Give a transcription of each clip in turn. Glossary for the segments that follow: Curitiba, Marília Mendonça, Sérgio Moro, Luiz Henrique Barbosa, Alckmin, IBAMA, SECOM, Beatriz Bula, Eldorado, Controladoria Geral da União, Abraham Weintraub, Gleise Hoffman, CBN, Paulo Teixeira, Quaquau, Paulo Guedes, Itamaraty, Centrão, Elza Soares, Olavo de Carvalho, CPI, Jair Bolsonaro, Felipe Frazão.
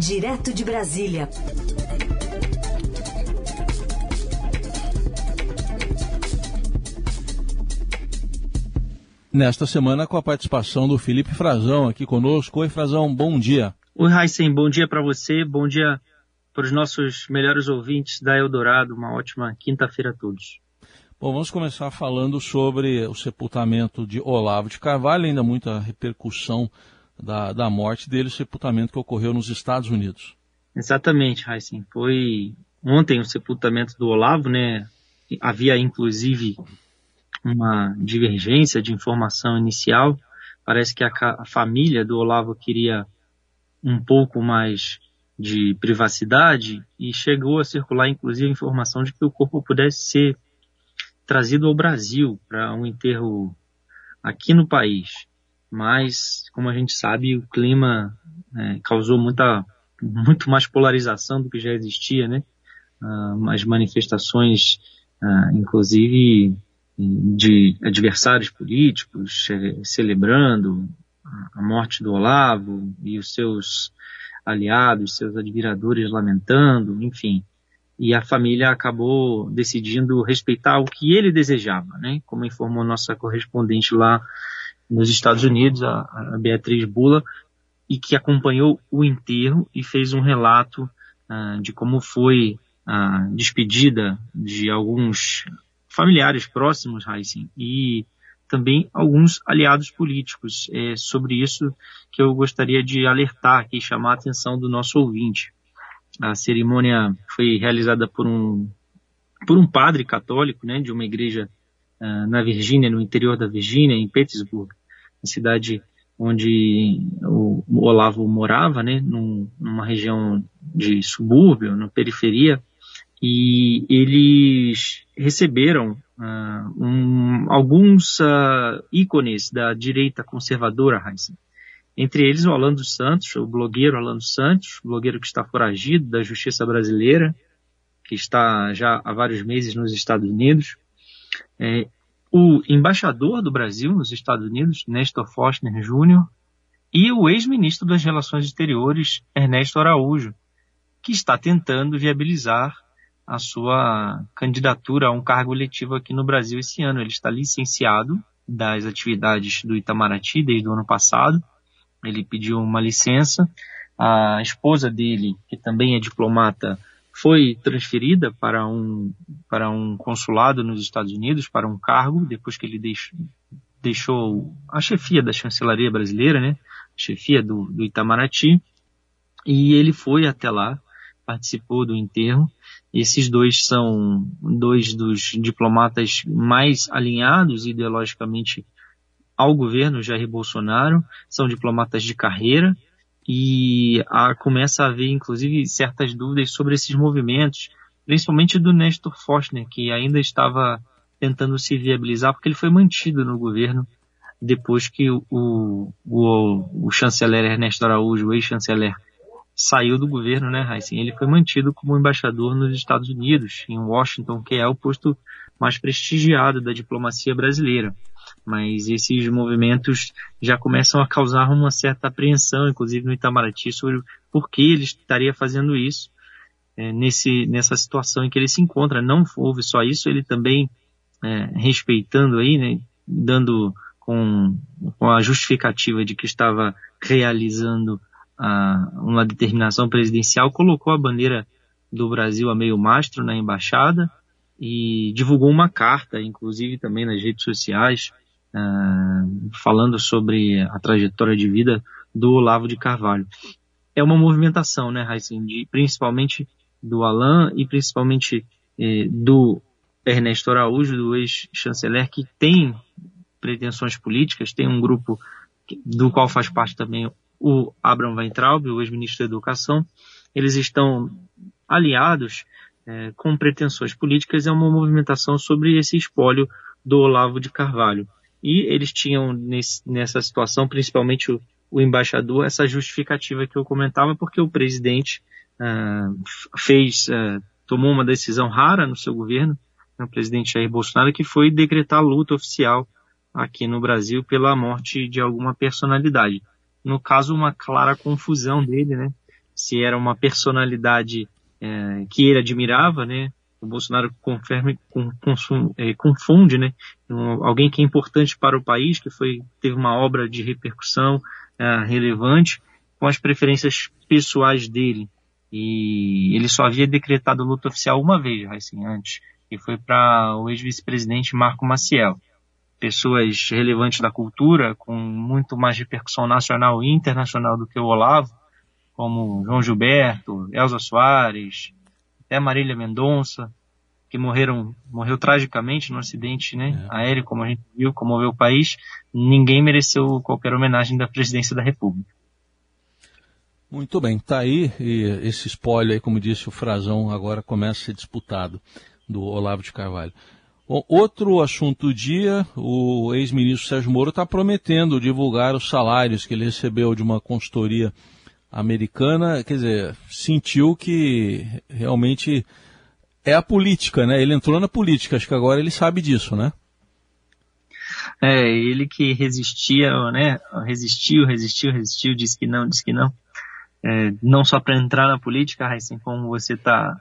Direto de Brasília, nesta semana com a participação do Felipe Frazão aqui conosco. Oi, Frazão, bom dia. Oi, Raíssen, bom dia para você, bom dia para os nossos melhores ouvintes da Eldorado. Uma ótima quinta-feira a todos. Bom, vamos começar falando sobre o sepultamento de Olavo de Carvalho, ainda muita repercussão da morte dele, o sepultamento que ocorreu nos Estados Unidos. Exatamente, Raíssen. Foi ontem o sepultamento do Olavo, né? Havia inclusive uma divergência de informação inicial. Parece que a família do Olavo queria um pouco mais de privacidade e chegou a circular inclusive a informação de que o corpo pudesse ser trazido ao Brasil para um enterro aqui no país. Mas, como a gente sabe, o clima causou muito mais polarização do que já existia, né? As manifestações, inclusive, de adversários políticos celebrando a morte do Olavo e os seus aliados, seus admiradores lamentando, enfim. E a família acabou decidindo respeitar o que ele desejava, né? Como informou nossa correspondente lá nos Estados Unidos, a Beatriz Bula, e que acompanhou o enterro e fez um relato de como foi a despedida de alguns familiares próximos, Raíssen, e também alguns aliados políticos. É sobre isso que eu gostaria de alertar aqui, chamar a atenção do nosso ouvinte. A cerimônia foi realizada por um padre católico, né, de uma igreja na Virgínia, no interior da Virgínia, em Pittsburgh, a cidade onde o Olavo morava, né, numa região de subúrbio, na periferia, e eles receberam alguns ícones da direita conservadora, Raíssa. Entre eles o Alan dos Santos, o blogueiro Alan dos Santos, blogueiro que está foragido da justiça brasileira, que está já há vários meses nos Estados Unidos. O embaixador do Brasil nos Estados Unidos, Nestor Forster Jr., e o ex-ministro das Relações Exteriores, Ernesto Araújo, que está tentando viabilizar a sua candidatura a um cargo eletivo aqui no Brasil esse ano. Ele está licenciado das atividades do Itamaraty desde o ano passado. Ele pediu uma licença. A esposa dele, que também é diplomata, foi transferida para um consulado nos Estados Unidos, para um cargo, depois que ele deixou a chefia da chancelaria brasileira, né? A chefia do Itamaraty, e ele foi até lá, participou do enterro. Esses dois são dois dos diplomatas mais alinhados ideologicamente ao governo Jair Bolsonaro, são diplomatas de carreira, e começa a haver, inclusive, certas dúvidas sobre esses movimentos, principalmente do Nestor Forster, que ainda estava tentando se viabilizar, porque ele foi mantido no governo depois que o chanceler Ernesto Araújo, o ex-chanceler, saiu do governo, né, Raíssa? Ele foi mantido como embaixador nos Estados Unidos, em Washington, que é o posto mais prestigiado da diplomacia brasileira. Mas esses movimentos já começam a causar uma certa apreensão, inclusive no Itamaraty, sobre por que ele estaria fazendo isso nessa situação em que ele se encontra. Não houve só isso, ele também respeitando aí, né, dando com a justificativa de que estava realizando uma determinação presidencial, colocou a bandeira do Brasil a meio mastro na embaixada e divulgou uma carta, inclusive também nas redes sociais, falando sobre a trajetória de vida do Olavo de Carvalho. É uma movimentação, né, Raíssen, principalmente do Alan e principalmente do Ernesto Araújo, do ex-chanceler, que tem pretensões políticas, tem um grupo do qual faz parte também o Abraham Weintraub, o ex-ministro da Educação. Eles estão aliados com pretensões políticas. É uma movimentação sobre esse espólio do Olavo de Carvalho. E eles tinham nessa situação, principalmente o embaixador, essa justificativa que eu comentava, porque o presidente tomou uma decisão rara no seu governo, o presidente Jair Bolsonaro, que foi decretar luta oficial aqui no Brasil pela morte de alguma personalidade. No caso, uma clara confusão dele, né? se era uma personalidade que ele admirava, né? O Bolsonaro confunde, né? Alguém que é importante para o país, que teve uma obra de repercussão relevante, com as preferências pessoais dele. E ele só havia decretado luta oficial uma vez, assim, antes, que foi para o ex-vice-presidente Marco Maciel. Pessoas relevantes da cultura, com muito mais repercussão nacional e internacional do que o Olavo, como João Gilberto, Elza Soares, até Marília Mendonça, que morreu tragicamente num acidente, né, aéreo, como a gente viu, comoveu o país. Ninguém mereceu qualquer homenagem da presidência da República. Muito bem, está aí, e esse spoiler aí, como disse o Frazão, agora começa a ser disputado, do Olavo de Carvalho. Outro assunto do dia, o ex-ministro Sérgio Moro está prometendo divulgar os salários que ele recebeu de uma consultoria americana, quer dizer, sentiu que realmente é a política, né? Ele entrou na política, acho que agora ele sabe disso, né? É, ele que resistia, né? Resistiu, disse que não. É, não só para entrar na política, assim como você está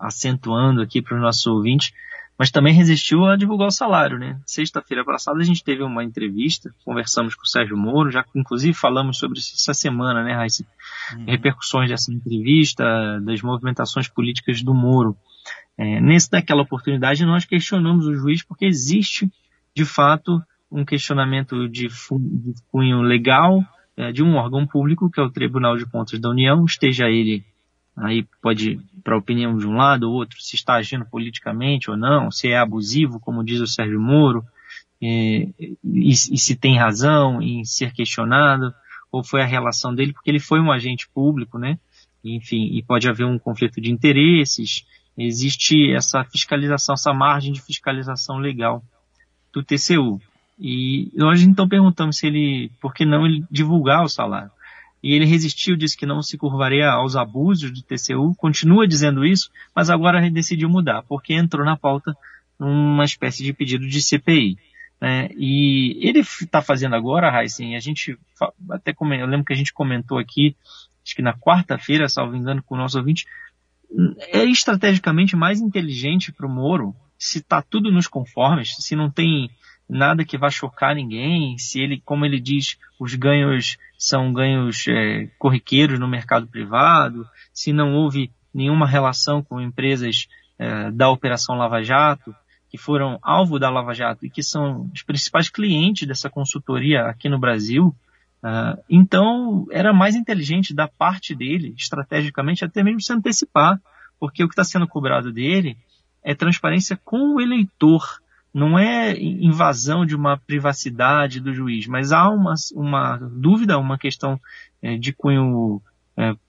acentuando aqui para os nossos ouvintes, mas também resistiu a divulgar o salário, né? Sexta-feira passada a gente teve uma entrevista, conversamos com o Sérgio Moro, já inclusive falamos sobre isso essa semana, né, Raíssa? Repercussões dessa entrevista, das movimentações políticas do Moro. Naquela oportunidade nós questionamos o juiz, porque existe, de fato, um questionamento de cunho legal, de um órgão público, que é o Tribunal de Contas da União, esteja ele, aí pode para a opinião de um lado ou outro, se está agindo politicamente ou não, se é abusivo, como diz o Sérgio Moro, e se tem razão em ser questionado, ou foi a relação dele, porque ele foi um agente público, né? Enfim, e pode haver um conflito de interesses, existe essa fiscalização, essa margem de fiscalização legal do TCU. E nós então perguntamos se ele, por que não ele divulgar o salário? E ele resistiu, disse que não se curvaria aos abusos do TCU, continua dizendo isso, mas agora decidiu mudar, porque entrou na pauta uma espécie de pedido de CPI. Né? E ele está fazendo agora, Raíssen, a gente até eu lembro que a gente comentou aqui, acho que na quarta-feira, salvo engano, com o nosso ouvinte, é estrategicamente mais inteligente para o Moro, se está tudo nos conformes, se não tem nada que vá chocar ninguém, se ele, como ele diz, os ganhos são ganhos corriqueiros no mercado privado, se não houve nenhuma relação com empresas da Operação Lava Jato, que foram alvo da Lava Jato e que são os principais clientes dessa consultoria aqui no Brasil, então era mais inteligente da parte dele, estrategicamente, até mesmo se antecipar, porque o que está sendo cobrado dele é transparência com o eleitor. Não é invasão de uma privacidade do juiz, mas há uma dúvida, uma questão de cunho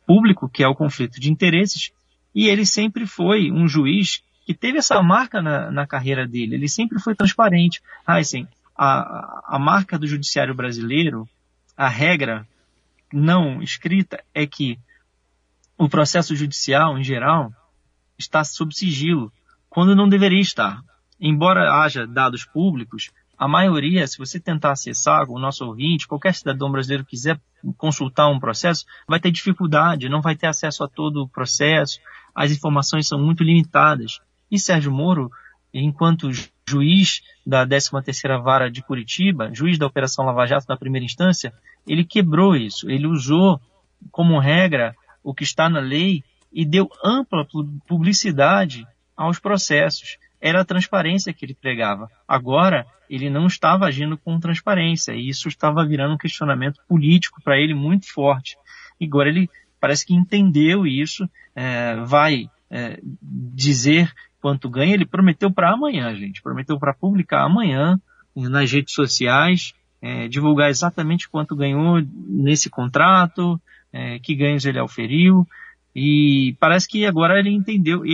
público, que é o conflito de interesses, e ele sempre foi um juiz que teve essa marca na carreira dele, ele sempre foi transparente. Assim, a marca do judiciário brasileiro, a regra não escrita é que o processo judicial, em geral, está sob sigilo, quando não deveria estar. Embora haja dados públicos, a maioria, se você tentar acessar, o nosso ouvinte, qualquer cidadão brasileiro quiser consultar um processo, vai ter dificuldade, não vai ter acesso a todo o processo, as informações são muito limitadas. E Sérgio Moro, enquanto juiz da 13ª Vara de Curitiba, juiz da Operação Lava Jato na primeira instância, ele quebrou isso, ele usou como regra o que está na lei e deu ampla publicidade aos processos. Era a transparência que ele pregava. Agora, ele não estava agindo com transparência, e isso estava virando um questionamento político para ele muito forte. E agora ele parece que entendeu isso, vai dizer quanto ganha. Ele prometeu para amanhã, gente, prometeu para publicar amanhã nas redes sociais, divulgar exatamente quanto ganhou nesse contrato, que ganhos ele auferiu, e parece que agora ele entendeu,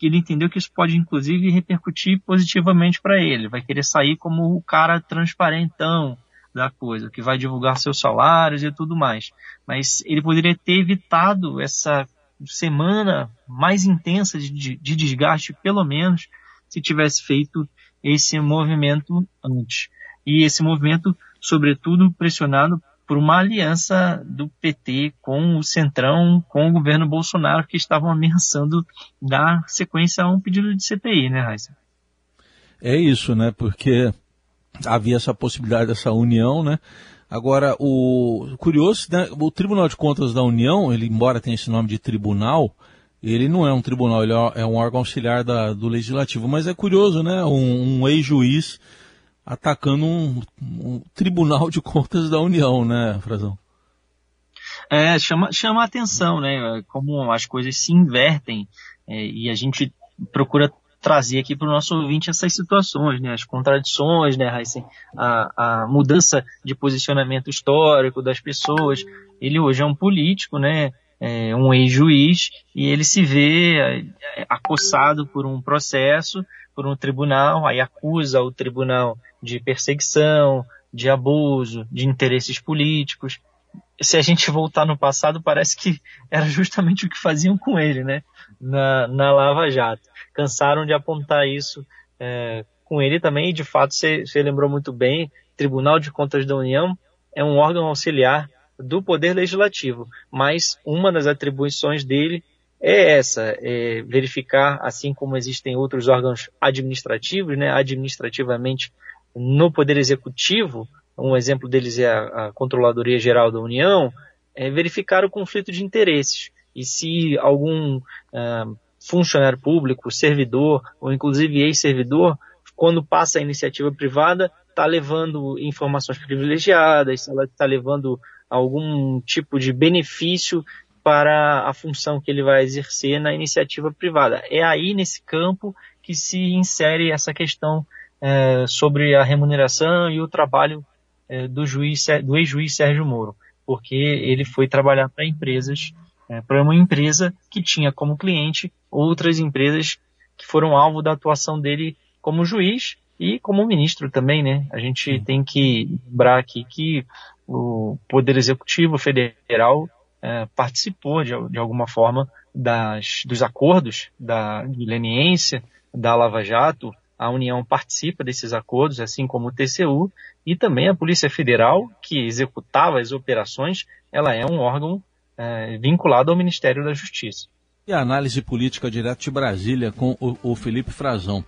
ele entendeu que isso pode, inclusive, repercutir positivamente para ele. Vai querer sair como o cara transparentão da coisa, que vai divulgar seus salários e tudo mais. Mas ele poderia ter evitado essa semana mais intensa de desgaste, pelo menos, se tivesse feito esse movimento antes. E esse movimento, sobretudo, pressionado por uma aliança do PT com o Centrão, com o governo Bolsonaro, que estavam ameaçando dar sequência a um pedido de CPI, né, Raíssa? É isso, né, porque havia essa possibilidade dessa união, né? Agora, o curioso, né, o Tribunal de Contas da União, ele, embora tenha esse nome de tribunal, ele não é um tribunal, ele é um órgão auxiliar do Legislativo, mas é curioso, né, um ex-juiz atacando um Tribunal de Contas da União, né, Frazão? É, chama a atenção, né, como as coisas se invertem, e a gente procura trazer aqui para o nosso ouvinte essas situações, né, as contradições, né, assim, a mudança de posicionamento histórico das pessoas. Ele hoje é um político, né, um ex-juiz, e ele se vê acossado por um processo, por um tribunal, aí acusa o tribunal de perseguição, de abuso, de interesses políticos. Se a gente voltar no passado, parece que era justamente o que faziam com ele, né, na Lava Jato. Cansaram de apontar isso com ele também, e de fato você lembrou muito bem, Tribunal de Contas da União é um órgão auxiliar do Poder Legislativo, mas uma das atribuições dele é essa, verificar, assim como existem outros órgãos administrativos, né, administrativamente no Poder Executivo, um exemplo deles é a Controladoria Geral da União, verificar o conflito de interesses, e se algum funcionário público, servidor, ou inclusive ex-servidor, quando passa a iniciativa privada, está levando informações privilegiadas, está levando algum tipo de benefício para a função que ele vai exercer na iniciativa privada. É aí, nesse campo, que se insere essa questão sobre a remuneração e o trabalho do ex-juiz Sérgio Moro, porque ele foi trabalhar para empresas, para uma empresa que tinha como cliente outras empresas que foram alvo da atuação dele como juiz e como ministro também, né? A gente tem que lembrar aqui que o Poder Executivo Federal participou, de alguma forma, dos acordos de leniência da Lava Jato. A União participa desses acordos, assim como o TCU, e também a Polícia Federal, que executava as operações, ela é um órgão vinculado ao Ministério da Justiça. E a análise política direto de Brasília com o Felipe Frazão.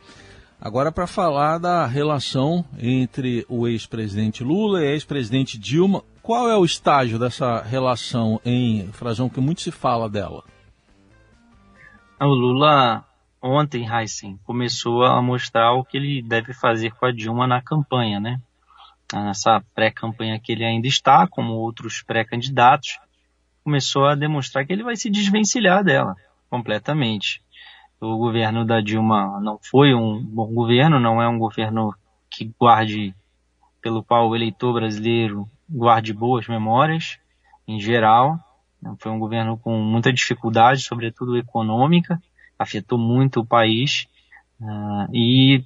Agora, para falar da relação entre o ex-presidente Lula e a ex-presidente Dilma, qual é o estágio dessa relação, em Frazão, que muito se fala dela? O Lula, ontem, Heisen, começou a mostrar o que ele deve fazer com a Dilma na campanha, né? Nessa pré-campanha que ele ainda está, como outros pré-candidatos, começou a demonstrar que ele vai se desvencilhar dela completamente. O governo da Dilma não foi um bom governo, não é um governo que guarde, pelo qual o eleitor brasileiro guarde boas memórias, em geral. Foi um governo com muita dificuldade, sobretudo econômica, afetou muito o país. E,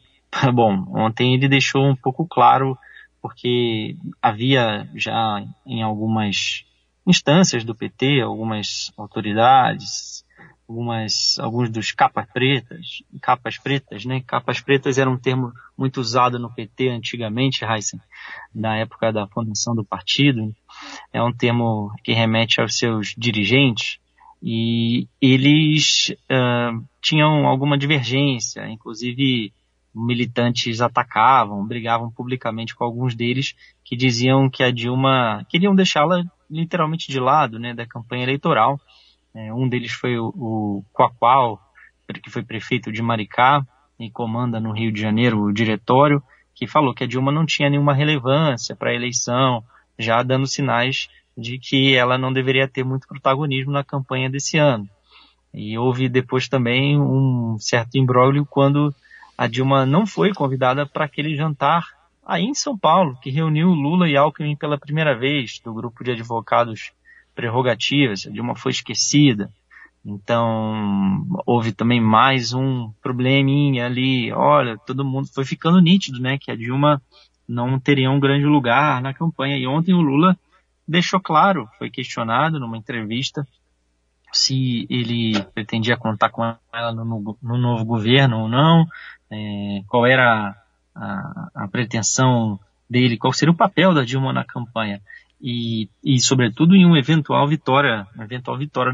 bom, ontem ele deixou um pouco claro, porque havia já em algumas instâncias do PT, algumas autoridades, alguns dos capas pretas, né? Capas pretas era um termo muito usado no PT antigamente, Heisen, na época da fundação do partido. É um termo que remete aos seus dirigentes, e eles tinham alguma divergência, inclusive militantes atacavam, brigavam publicamente com alguns deles, que diziam que a Dilma, queriam deixá-la literalmente de lado, né, da campanha eleitoral. Um deles foi o Quaquau, que foi prefeito de Maricá e comanda no Rio de Janeiro o diretório, que falou que a Dilma não tinha nenhuma relevância para a eleição, já dando sinais de que ela não deveria ter muito protagonismo na campanha desse ano. E houve depois também um certo imbróglio quando a Dilma não foi convidada para aquele jantar aí em São Paulo, que reuniu Lula e Alckmin pela primeira vez, do grupo de advogados Prerrogativas, a Dilma foi esquecida. Então, houve também mais um probleminha ali. Olha, todo mundo foi ficando nítido, né, que a Dilma não teria um grande lugar na campanha. E ontem o Lula deixou claro, foi questionado numa entrevista se ele pretendia contar com ela no novo governo ou não, qual era a pretensão dele, qual seria o papel da Dilma na campanha. e sobretudo em uma eventual vitória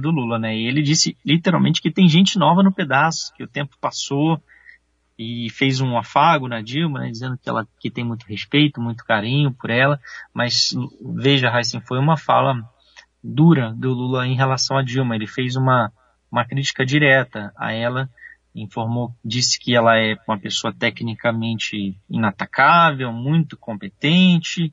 do Lula, né? E ele disse literalmente que tem gente nova no pedaço, que o tempo passou, e fez um afago na Dilma, né, dizendo que tem muito respeito, muito carinho por ela, mas veja, Heisen, foi uma fala dura do Lula em relação à Dilma. Ele fez uma crítica direta a ela, disse que ela é uma pessoa tecnicamente inatacável, muito competente,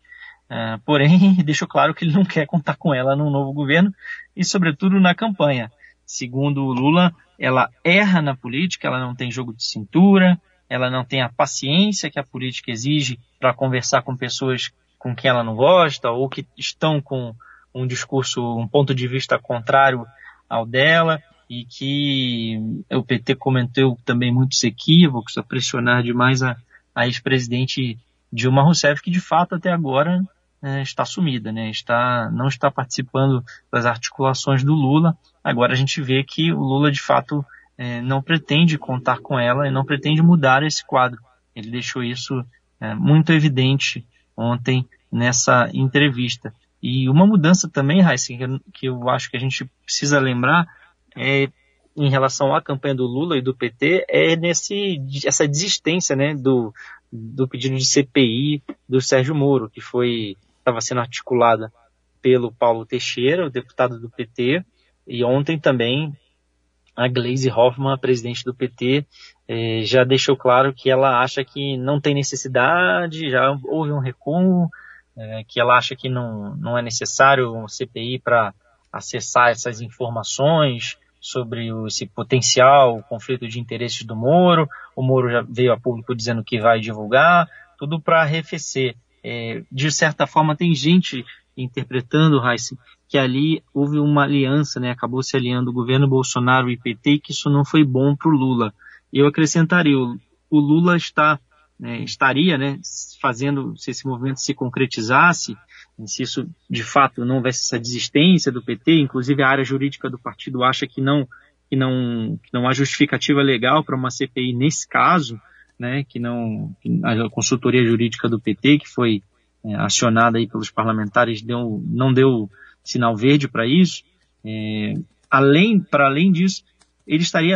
porém deixou claro que ele não quer contar com ela no novo governo e sobretudo na campanha. Segundo o Lula, ela erra na política, ela não tem jogo de cintura, ela não tem a paciência que a política exige para conversar com pessoas com quem ela não gosta ou que estão com um discurso, um ponto de vista contrário ao dela, e que o PT cometeu também muitos equívocos a pressionar demais a ex-presidente Dilma Rousseff, que de fato até agora está sumida, né? Não está participando das articulações do Lula. Agora a gente vê que o Lula de fato não pretende contar com ela e não pretende mudar esse quadro. Ele deixou isso muito evidente ontem nessa entrevista. E uma mudança também, Heisen, que eu acho que a gente precisa lembrar em relação à campanha do Lula e do PT, essa desistência, né, do pedido de CPI do Sérgio Moro, que estava sendo articulada pelo Paulo Teixeira, o deputado do PT, e ontem também a Gleise Hoffman, a presidente do PT, já deixou claro que ela acha que não tem necessidade, já houve um recuo, que ela acha que não é necessário um CPI para acessar essas informações sobre esse potencial conflito de interesses do Moro. O Moro já veio a público dizendo que vai divulgar, tudo para arrefecer. De certa forma, tem gente interpretando, Heisen, que ali houve uma aliança, né? Acabou se aliando o governo Bolsonaro e o PT, e que isso não foi bom para o Lula. Eu acrescentaria, o Lula estaria, né, fazendo, se esse movimento se concretizasse, se isso de fato não houvesse essa desistência do PT, inclusive a área jurídica do partido acha que não há justificativa legal para uma CPI nesse caso, né, que a consultoria jurídica do PT, que foi acionada aí pelos parlamentares, não deu sinal verde para isso. Para além disso,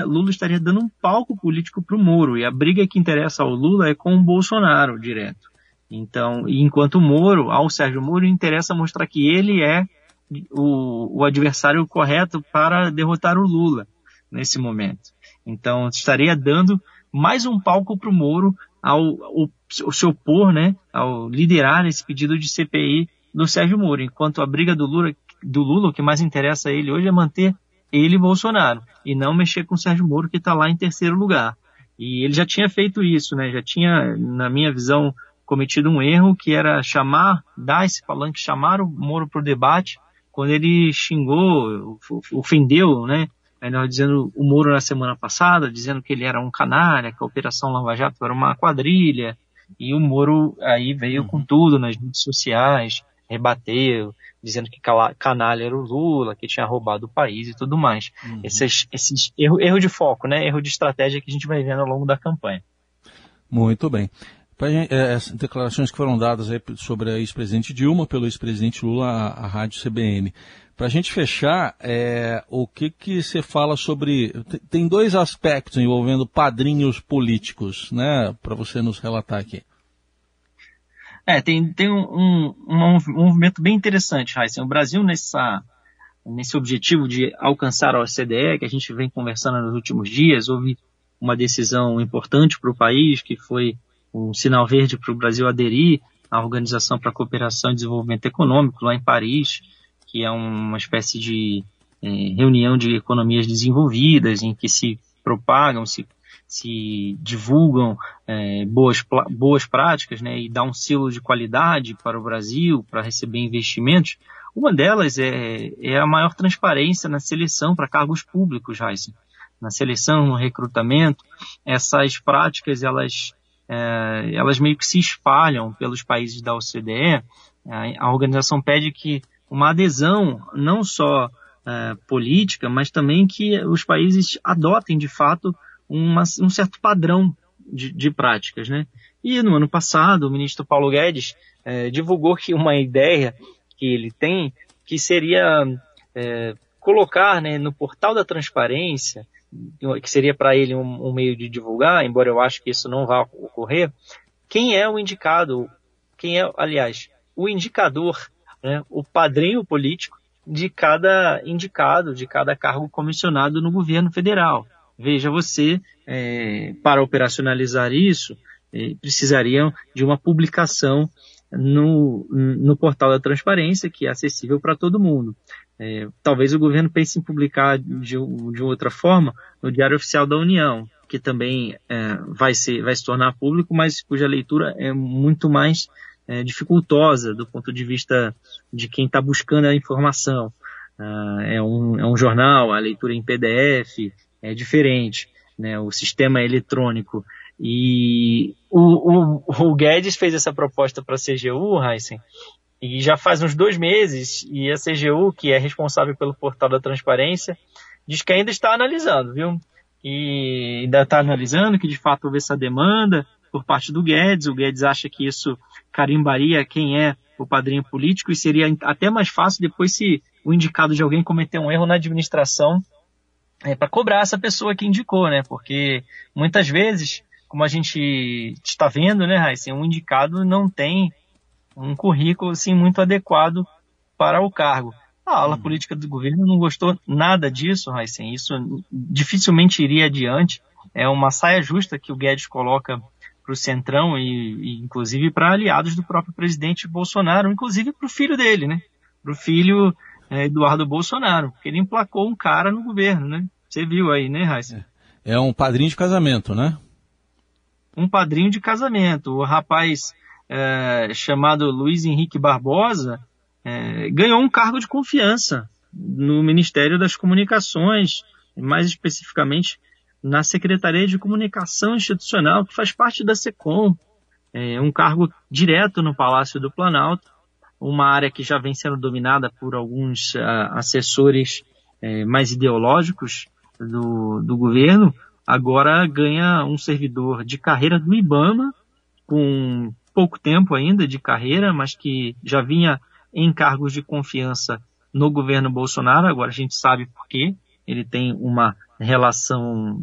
Lula estaria dando um palco político para o Moro, e a briga que interessa ao Lula é com o Bolsonaro direto. Então, enquanto o Moro, ao Sérgio Moro, interessa mostrar que ele é o adversário correto para derrotar o Lula nesse momento. Então, estaria dando mais um palco para o Moro ao se opor, né, ao liderar esse pedido de CPI do Sérgio Moro, enquanto a briga do Lula, o que mais interessa a ele hoje é manter ele e Bolsonaro, e não mexer com o Sérgio Moro, que está lá em terceiro lugar. E ele já tinha feito isso, né? Já tinha, na minha visão, cometido um erro, que era dar esse palanque, chamar o Moro para o debate, quando ele xingou, ofendeu, né? Melhor dizendo, o Moro na semana passada, dizendo que ele era um canalha, que a Operação Lava Jato era uma quadrilha, e o Moro aí veio com tudo nas redes sociais, rebateu, dizendo que canalha era o Lula, que tinha roubado o país e tudo mais. Esses erro de foco, né? Erro de estratégia que a gente vai vendo ao longo da campanha. Muito bem. Essas declarações que foram dadas aí sobre a ex-presidente Dilma pelo ex-presidente Lula à Rádio CBN. Para a gente fechar, o que você fala sobre... Tem dois aspectos envolvendo padrinhos políticos, né? Para você nos relatar aqui. Tem um movimento bem interessante, Heisen. O Brasil, nesse objetivo de alcançar a OCDE, que a gente vem conversando nos últimos dias, houve uma decisão importante para o país, que foi um sinal verde para o Brasil aderir à Organização para a Cooperação e Desenvolvimento Econômico, lá em Paris, que é uma espécie de reunião de economias desenvolvidas, em que se propagam, se divulgam boas práticas, né, e dá um selo de qualidade para o Brasil, para receber investimentos. Uma delas é a maior transparência na seleção para cargos públicos, Heisen. Na seleção, no recrutamento, essas práticas elas meio que se espalham pelos países da OCDE. A organização pede que uma adesão não só política, mas também que os países adotem de fato um certo padrão de práticas, né? E no ano passado, o ministro Paulo Guedes divulgou que uma ideia que ele tem, que seria colocar, né, no portal da transparência, que seria para ele um meio de divulgar, embora eu acho que isso não vá ocorrer, quem é o indicado, quem é, aliás, o indicador, né, o padrinho político de cada indicado, de cada cargo comissionado no governo federal. Veja você, para operacionalizar isso, precisariam de uma publicação no portal da transparência, que é acessível para todo mundo. Talvez o governo pense em publicar de outra forma no Diário Oficial da União, que também vai se tornar público, mas cuja leitura é muito mais dificultosa do ponto de vista de quem está buscando a informação. É um jornal, a leitura em PDF é diferente, né? O sistema é eletrônico. E o Guedes fez essa proposta para a CGU, Heisen, e já faz uns 2 meses, e a CGU, que é responsável pelo portal da transparência, diz que ainda está analisando, viu? E ainda está analisando que, de fato, houve essa demanda por parte do Guedes. O Guedes acha que isso carimbaria quem é o padrinho político e seria até mais fácil depois, se o indicado de alguém cometer um erro na administração, para cobrar essa pessoa que indicou, né? Porque muitas vezes, como a gente está vendo, né, Raíssa, um indicado não tem um currículo assim muito adequado para o cargo. A ala política do governo não gostou nada disso, Raíssa. Isso dificilmente iria adiante. É uma saia justa que o Guedes coloca para o Centrão e inclusive para aliados do próprio presidente Bolsonaro, inclusive para o filho dele, né? Para o filho Eduardo Bolsonaro, porque ele emplacou um cara no governo, né? Você viu aí, né, Raíssa? É um padrinho de casamento, né? Um padrinho de casamento. O rapaz chamado Luiz Henrique Barbosa ganhou um cargo de confiança no Ministério das Comunicações, mais especificamente na Secretaria de Comunicação Institucional, que faz parte da SECOM, um cargo direto no Palácio do Planalto, uma área que já vem sendo dominada por alguns assessores mais ideológicos do governo. Agora ganha um servidor de carreira do IBAMA, com pouco tempo ainda de carreira, mas que já vinha em cargos de confiança no governo Bolsonaro. Agora a gente sabe por quê. Ele tem uma relação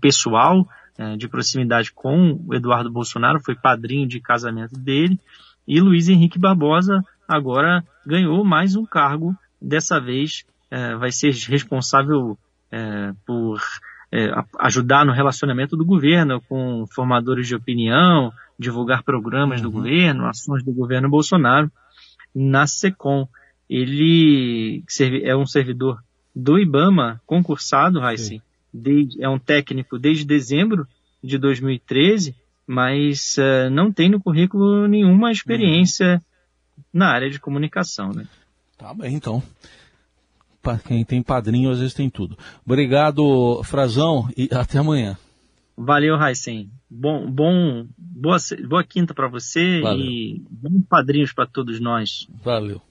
pessoal, de proximidade com o Eduardo Bolsonaro, foi padrinho de casamento dele. E Luiz Henrique Barbosa agora ganhou mais um cargo, dessa vez vai ser responsável por ajudar no relacionamento do governo com formadores de opinião, divulgar programas do governo, ações do governo Bolsonaro na SECOM. Ele é um servidor do IBAMA, concursado, Raíssa, é um técnico desde dezembro de 2013, mas não tem no currículo nenhuma experiência na área de comunicação, né? Tá bem, então. Quem tem padrinho, às vezes tem tudo. Obrigado, Frazão, e até amanhã. Valeu, Raíssen. Boa quinta para você. Valeu. E bons padrinhos para todos nós. Valeu.